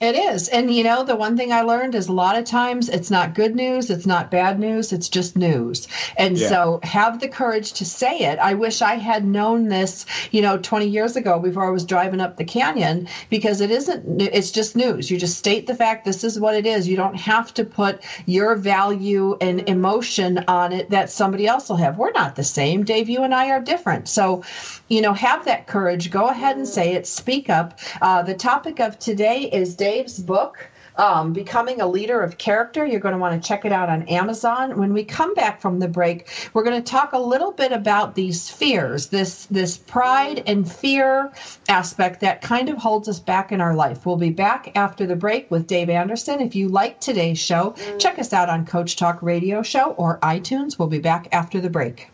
It is. And, you know, the one thing I learned is a lot of times it's not good news. It's not bad news. It's just news. And yeah. so have the courage to say it. I wish I had known this, you know, twenty years ago before I was driving up the canyon, because it isn't. It's just news. You just state the fact. This is what it is. You don't have to put your value and emotion on it that somebody else will have. We're not the same. Dave, you and I are different. So, you know, have that courage. Go ahead and say it. Speak up. Uh, the topic of today is Dave. Dave's book, um, Becoming a Leader of Character. You're going to want to check it out on Amazon. When we come back from the break, we're going to talk a little bit about these fears, this, this pride and fear aspect that kind of holds us back in our life. We'll be back after the break with Dave Anderson. If you like today's show, check us out on Coach Talk Radio Show or iTunes. We'll be back after the break.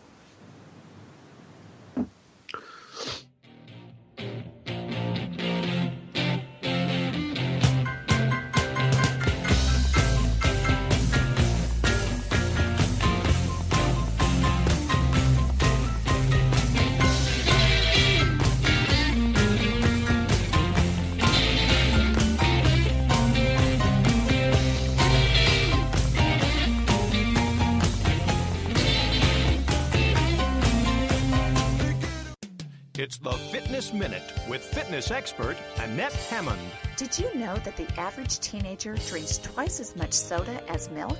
Minute with fitness expert Annette Hammond. Did you know that the average teenager drinks twice as much soda as milk?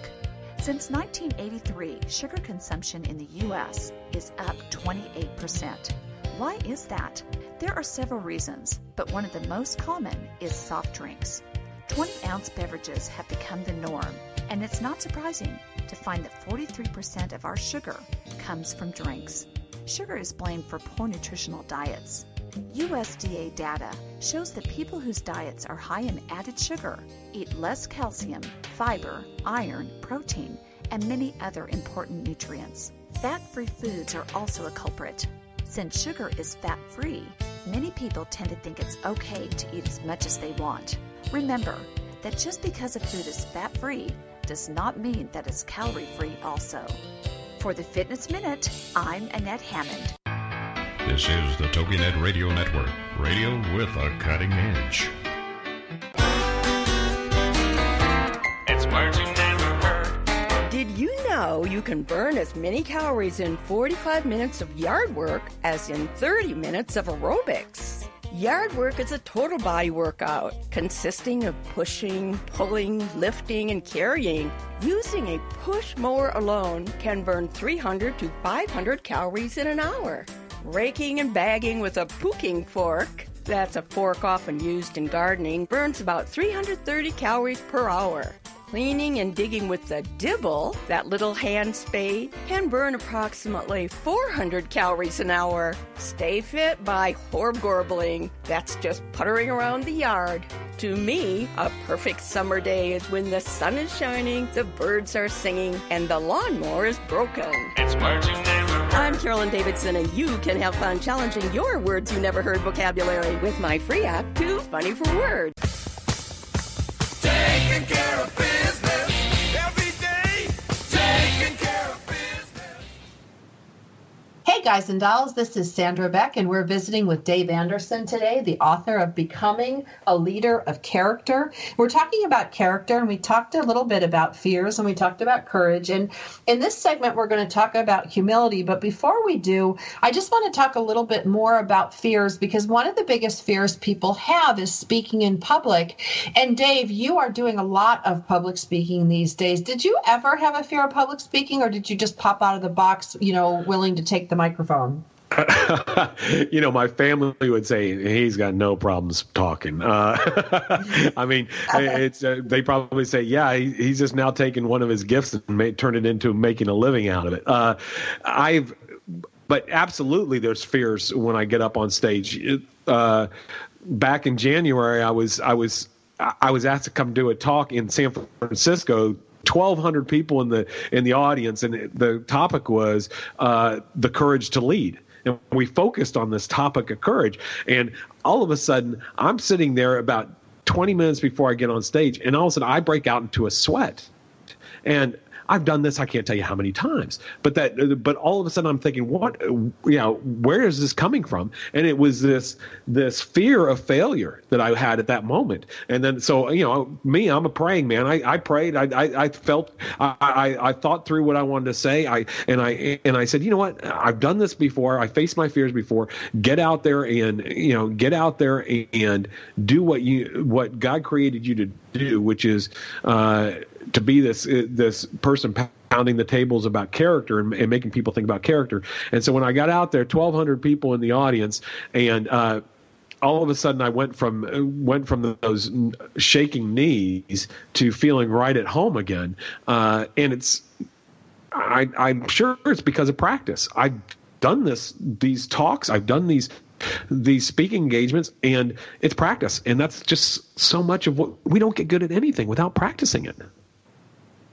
Since nineteen eighty-three, sugar consumption in the U S is up twenty-eight percent. Why is that? There are several reasons, but one of the most common is soft drinks. twenty-ounce beverages have become the norm, and it's not surprising to find that forty-three percent of our sugar comes from drinks. Sugar is blamed for poor nutritional diets. U S D A data shows that people whose diets are high in added sugar eat less calcium, fiber, iron, protein, and many other important nutrients. Fat-free foods are also a culprit. Since sugar is fat-free, many people tend to think it's okay to eat as much as they want. Remember that just because a food is fat-free does not mean that it's calorie-free also. For the Fitness Minute, I'm Annette Hammond. This is the Tokinet Radio Network, radio with a cutting edge. It's words you never heard. Did you know Now you can burn as many calories in forty-five minutes of yard work as in thirty minutes of aerobics. Yard work is a total body workout consisting of pushing, pulling, lifting, and carrying. Using a push mower alone can burn three hundred to five hundred calories in an hour. Raking and bagging with a pooking fork, that's a fork often used in gardening, burns about three hundred thirty calories per hour. Cleaning and digging with the dibble, that little hand spade, can burn approximately four hundred calories an hour. Stay fit by horb-gorbling. That's just puttering around the yard. To me, a perfect summer day is when the sun is shining, the birds are singing, and the lawnmower is broken. It's words you never heard. I'm Carolyn Davidson, and you can have fun challenging your words you never heard vocabulary with my free app, Too Funny for Words. Taking care of business every day. Taking care of business. Hey guys and dolls, this is Sandra Beck, and we're visiting with Dave Anderson today, the author of Becoming a Leader of Character. We're talking about character, and we talked a little bit about fears, and we talked about courage. And in this segment, we're going to talk about humility. But before we do, I just want to talk a little bit more about fears, because one of the biggest fears people have is speaking in public. And Dave, you are doing a lot of public speaking these days. Did you ever have a fear of public speaking, or did you just pop out of the box, you know, willing to take the microphone? You know, my family would say he's got no problems talking. Uh, I mean, it's uh, they probably say, yeah, he, he's just now taking one of his gifts and made, turned it into making a living out of it. Uh, I've, but absolutely, there's fears when I get up on stage. Uh, back in January, I was I was I was asked to come do a talk in San Francisco. twelve hundred people in the in the audience, and the topic was uh, the courage to lead. And we focused on this topic of courage. And all of a sudden, I'm sitting there about twenty minutes before I get on stage, and all of a sudden I break out into a sweat. And I've done this, I can't tell you how many times, but that, but all of a sudden I'm thinking, what, you know, where is this coming from? And it was this, this fear of failure that I had at that moment. And then, so, you know, me, I'm a praying man. I, I prayed, I, I, I felt, I, I, I thought through what I wanted to say. I, and I, and I said, you know what, I've done this before. I faced my fears before. Get out there and, you know, get out there and do what you, what God created you to do, which is, uh, to be this this person pounding the tables about character and, and making people think about character. And so when I got out there, twelve hundred people in the audience, and uh, all of a sudden I went from went from those shaking knees to feeling right at home again. Uh, and it's I, I'm sure it's because of practice. I've done this these talks. I've done these. These speaking engagements, and it's practice. And that's just so much of what we don't get good at anything without practicing it.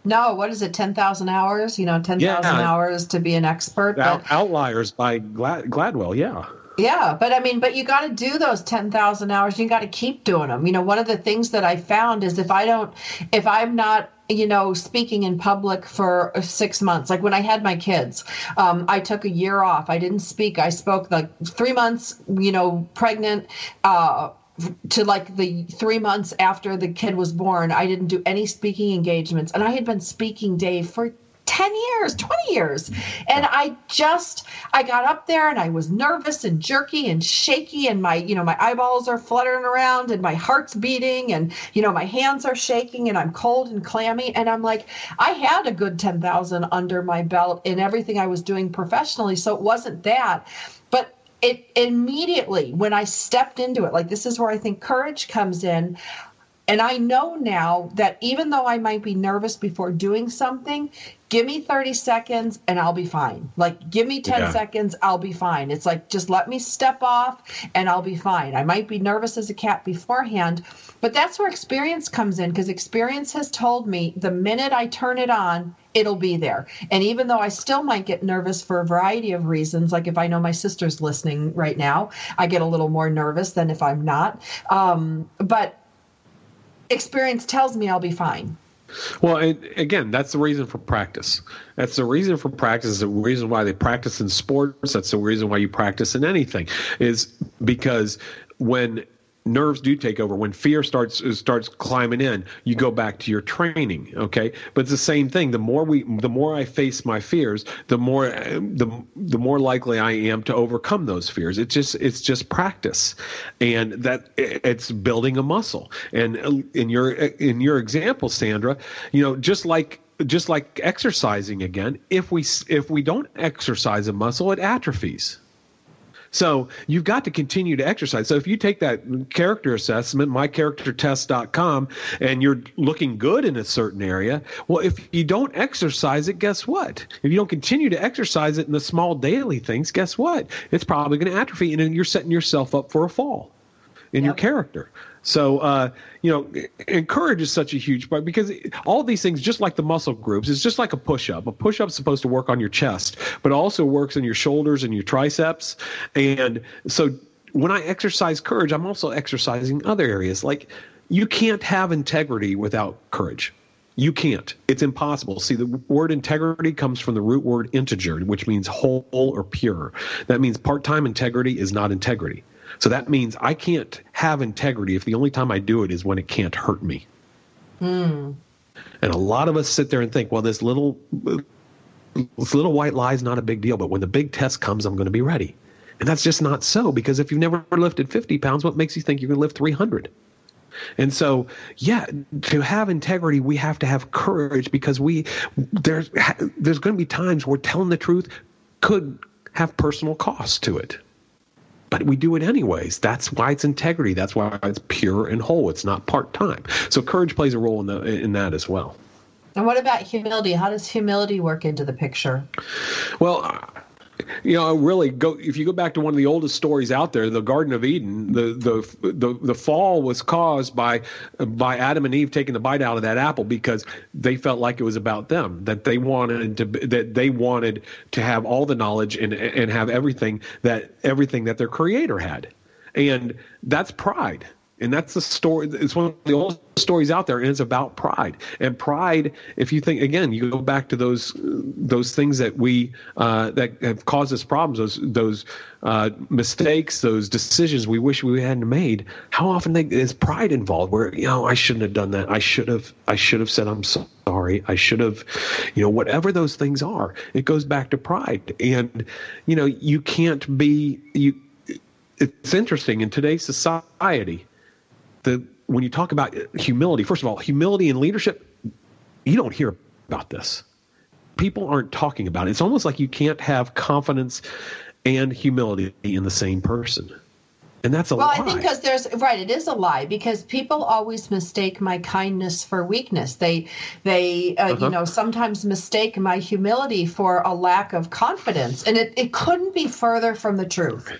No, what is it? ten thousand hours, you know, ten thousand yeah. hours to be an expert. Out, but, outliers by Glad, Gladwell. Yeah. Yeah. But I mean, but you got to do those ten thousand hours. You got to keep doing them. You know, one of the things that I found is if I don't, if I'm not, you know, speaking in public for six months. Like when I had my kids, um, I took a year off. I didn't speak. I spoke like three months, you know, pregnant, uh, to like the three months after the kid was born. I didn't do any speaking engagements, and I had been speaking, Dave, for ten years, twenty years. And I just, I got up there and I was nervous and jerky and shaky, and my, you know, my eyeballs are fluttering around and my heart's beating and, you know, my hands are shaking and I'm cold and clammy. And I'm like, I had a good ten thousand under my belt in everything I was doing professionally. So it wasn't that, but it immediately, when I stepped into it, like this is where I think courage comes in. And I know now that even though I might be nervous before doing something, give me thirty seconds and I'll be fine. Like, give me ten yeah. seconds, I'll be fine. It's like, just let me step off and I'll be fine. I might be nervous as a cat beforehand, but that's where experience comes in, because experience has told me the minute I turn it on, it'll be there. And even though I still might get nervous for a variety of reasons, like if I know my sister's listening right now, I get a little more nervous than if I'm not. Um, but experience tells me I'll be fine. Well, and again, that's the reason for practice. That's the reason for practice. It's the reason why they practice in sports. That's the reason why you practice in anything, is because when nerves do take over, when fear starts starts climbing in, you go back to your training, okay? But it's the same thing. The more we, the more I face my fears, the more the the more likely I am to overcome those fears. It's just it's just practice, and that it's building a muscle. And in your in your example, Sandra, you know, just like. Just like exercising again, if we if we don't exercise a muscle, it atrophies. So you've got to continue to exercise. So if you take that character assessment, my character test dot com, and you're looking good in a certain area, well, if you don't exercise it, guess what? If you don't continue to exercise it in the small daily things, guess what? It's probably going to atrophy, and then you're setting yourself up for a fall in yep. your character. So, uh, you know, encourage is such a huge part, because all these things, just like the muscle groups, it's just like a push-up. A push-up is supposed to work on your chest, but also works on your shoulders and your triceps. And so when I exercise courage, I'm also exercising other areas. Like, you can't have integrity without courage. You can't. It's impossible. See, the word integrity comes from the root word integer, which means whole or pure. That means part-time integrity is not integrity. So that means I can't have integrity if the only time I do it is when it can't hurt me. Mm. And a lot of us sit there and think, well, this little this little white lie is not a big deal, but when the big test comes, I'm going to be ready. And that's just not so, because if you've never lifted fifty pounds, what makes you think you're going to lift three hundred? And so, yeah, to have integrity, we have to have courage, because we there's there's going to be times where telling the truth could have personal cost to it. But we do it anyways. That's why it's integrity. That's why it's pure and whole. It's not part-time. So courage plays a role in the, in that as well. And what about humility? How does humility work into the picture? Well, you know, really, go if you go back to one of the oldest stories out there, the Garden of Eden, the the the, the fall was caused by by Adam and Eve taking the bite out of that apple, because they felt like it was about them, that they wanted to that they wanted to have all the knowledge and and have everything that everything that their creator had. And that's pride. And that's the story. It's one of the oldest stories out there, and it's about pride. And pride, if you think, again, you go back to those those things that we uh, that have caused us problems, those those uh, mistakes, those decisions we wish we hadn't made. How often they, is pride involved? Where, you know, I shouldn't have done that. I should have. I should have said I'm sorry. I should have, you know, whatever those things are. It goes back to pride. And, you know, you can't be you. It's interesting in today's society. The, when you talk about humility, first of all, humility in leadership, you don't hear about this. People aren't talking about it. It's almost like you can't have confidence and humility in the same person. And that's a well, lie. Well, I think because there's right, it is a lie, because people always mistake my kindness for weakness. They, they, uh, uh-huh. you know, sometimes mistake my humility for a lack of confidence, and it, it couldn't be further from the truth.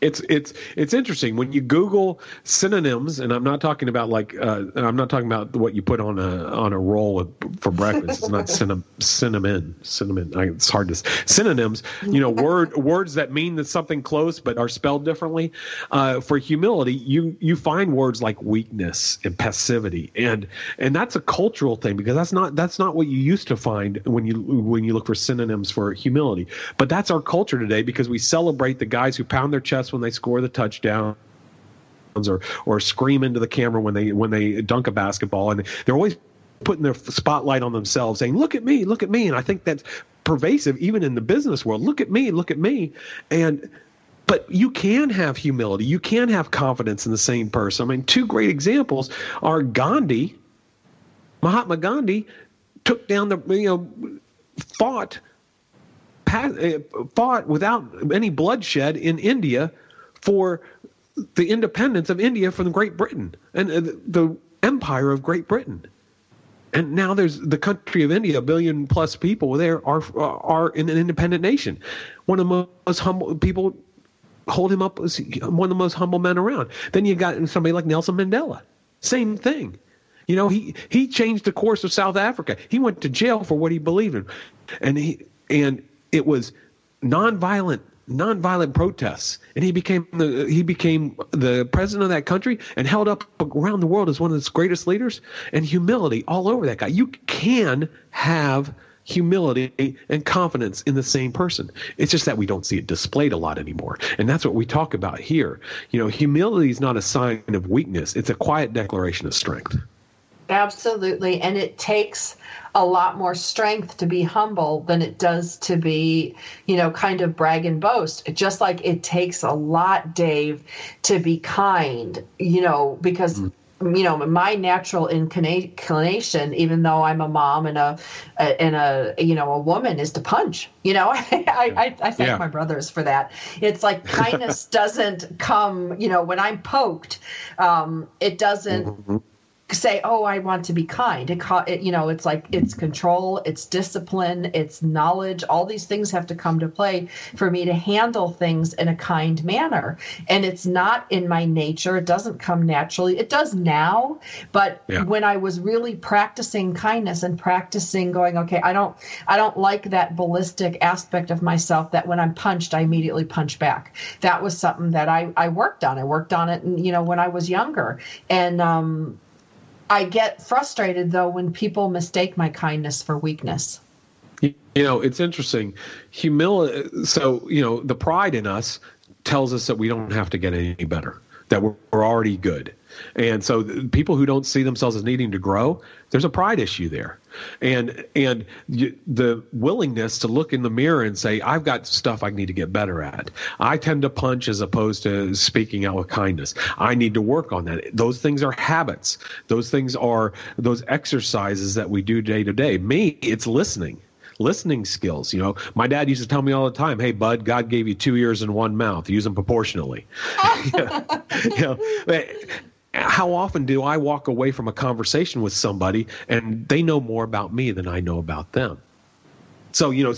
It's it's it's interesting when you Google synonyms, and I'm not talking about like uh, I'm not talking about what you put on a on a roll for breakfast. It's not cinnamon, cinnamon, cinnamon. I, it's hard to synonyms. You know, word words that mean something close but are spelled differently. Uh, for humility, you you find words like weakness and passivity, and and that's a cultural thing, because that's not that's not what you used to find when you when you look for synonyms for humility. But that's our culture today, because we celebrate the guys who pound their chest when they score the touchdowns, or or scream into the camera when they when they dunk a basketball, and they're always putting their spotlight on themselves, saying, "Look at me, look at me." And I think that's pervasive even in the business world. Look at me, look at me. And but you can have humility, you can have confidence in the same person. I mean, two great examples are Gandhi. Mahatma Gandhi took down the you know fought. fought without any bloodshed in India for the independence of India from Great Britain and the empire of Great Britain. And now there's the country of India, a billion plus people there are are in an independent nation. One of the most humble people hold him up as one of the most humble men around. Then you got somebody like Nelson Mandela. Same thing. You know, he, he changed the course of South Africa. He went to jail for what he believed in. And he and it was nonviolent, nonviolent protests, and he became the he became the president of that country, and held up around the world as one of its greatest leaders. And humility all over that guy. You can have humility and confidence in the same person. It's just that we don't see it displayed a lot anymore. And that's what we talk about here. You know, humility is not a sign of weakness. It's a quiet declaration of strength. Absolutely. And it takes a lot more strength to be humble than it does to be, you know, kind of brag and boast. Just like it takes a lot, Dave, to be kind, you know, because mm-hmm. you know, my natural inclination, even though I'm a mom and a, and a, you know, a woman, is to punch. You know, I, I, I thank yeah. my brothers for that. It's like kindness doesn't come, you know, when I'm poked, um, it doesn't mm-hmm. say, oh, I want to be kind. It, it, you know, it's like it's control, it's discipline, it's knowledge. All these things have to come to play for me to handle things in a kind manner. And it's not in my nature. It doesn't come naturally. It does now. But yeah. when I was really practicing kindness and practicing going, okay, I don't, I don't like that ballistic aspect of myself that when I'm punched, I immediately punch back. That was something that I, I worked on. I worked on it, you know, when I was younger. And, um, I get frustrated, though, when people mistake my kindness for weakness. You know, it's interesting. Humility. So, you know, the pride in us tells us that we don't have to get any better, that we're, we're already good. And so people who don't see themselves as needing to grow, there's a pride issue there. And and you, the willingness to look in the mirror and say, I've got stuff I need to get better at. I tend to punch as opposed to speaking out with kindness. I need to work on that. Those things are habits. Those things are those exercises that we do day to day. Me, it's listening. Listening skills. You know, my dad used to tell me all the time, hey, bud, God gave you two ears and one mouth. Use them proportionally. Yeah. You know, but, how often do I walk away from a conversation with somebody and they know more about me than I know about them? So, you know,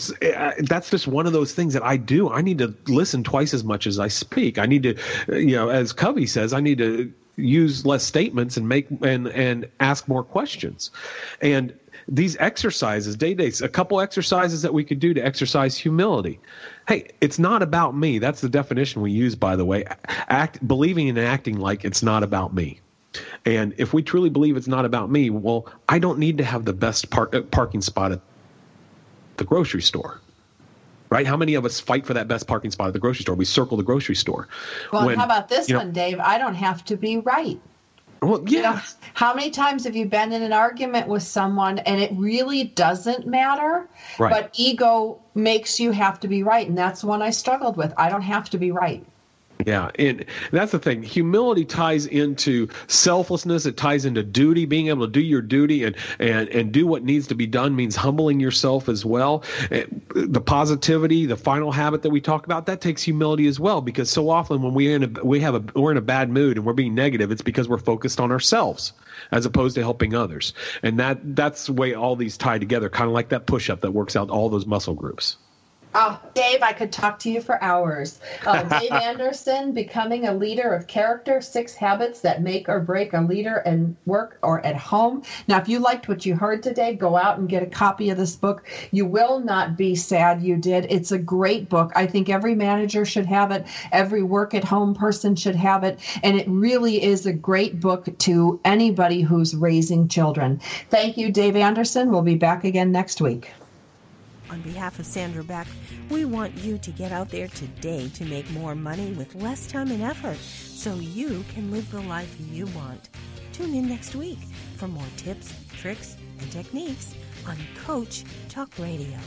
that's just one of those things that I do. I need to listen twice as much as I speak. I need to, you know, as Covey says, I need to use less statements and make and, and ask more questions. And these exercises, day days, a couple exercises that we could do to exercise humility. Hey, it's not about me. That's the definition we use, by the way, act, believing and acting like it's not about me. And if we truly believe it's not about me, well, I don't need to have the best par- parking spot at the grocery store. Right? How many of us fight for that best parking spot at the grocery store? We circle the grocery store. Well, when, how about this one, know, Dave? I don't have to be right. Well, yeah. You know, how many times have you been in an argument with someone and it really doesn't matter, right. but ego makes you have to be right? And that's one I struggled with. I don't have to be right. Yeah. And that's the thing. Humility ties into selflessness. It ties into duty, being able to do your duty and, and, and do what needs to be done means humbling yourself as well. The positivity, the final habit that we talk about, that takes humility as well, because so often when we're in a, we have a, we're in a bad mood and we're being negative, it's because we're focused on ourselves as opposed to helping others. And that, that's the way all these tie together, kind of like that push-up that works out all those muscle groups. Oh, Dave, I could talk to you for hours. Uh, Dave Anderson, Becoming a Leader of Character, Six Habits That Make or Break a Leader in Work or at Home. Now, if you liked what you heard today, go out and get a copy of this book. You will not be sad you did. It's a great book. I think every manager should have it. Every work-at-home person should have it. And it really is a great book to anybody who's raising children. Thank you, Dave Anderson. We'll be back again next week. On behalf of Sandra Beck, we want you to get out there today to make more money with less time and effort so you can live the life you want. Tune in next week for more tips, tricks, and techniques on Coach Talk Radio.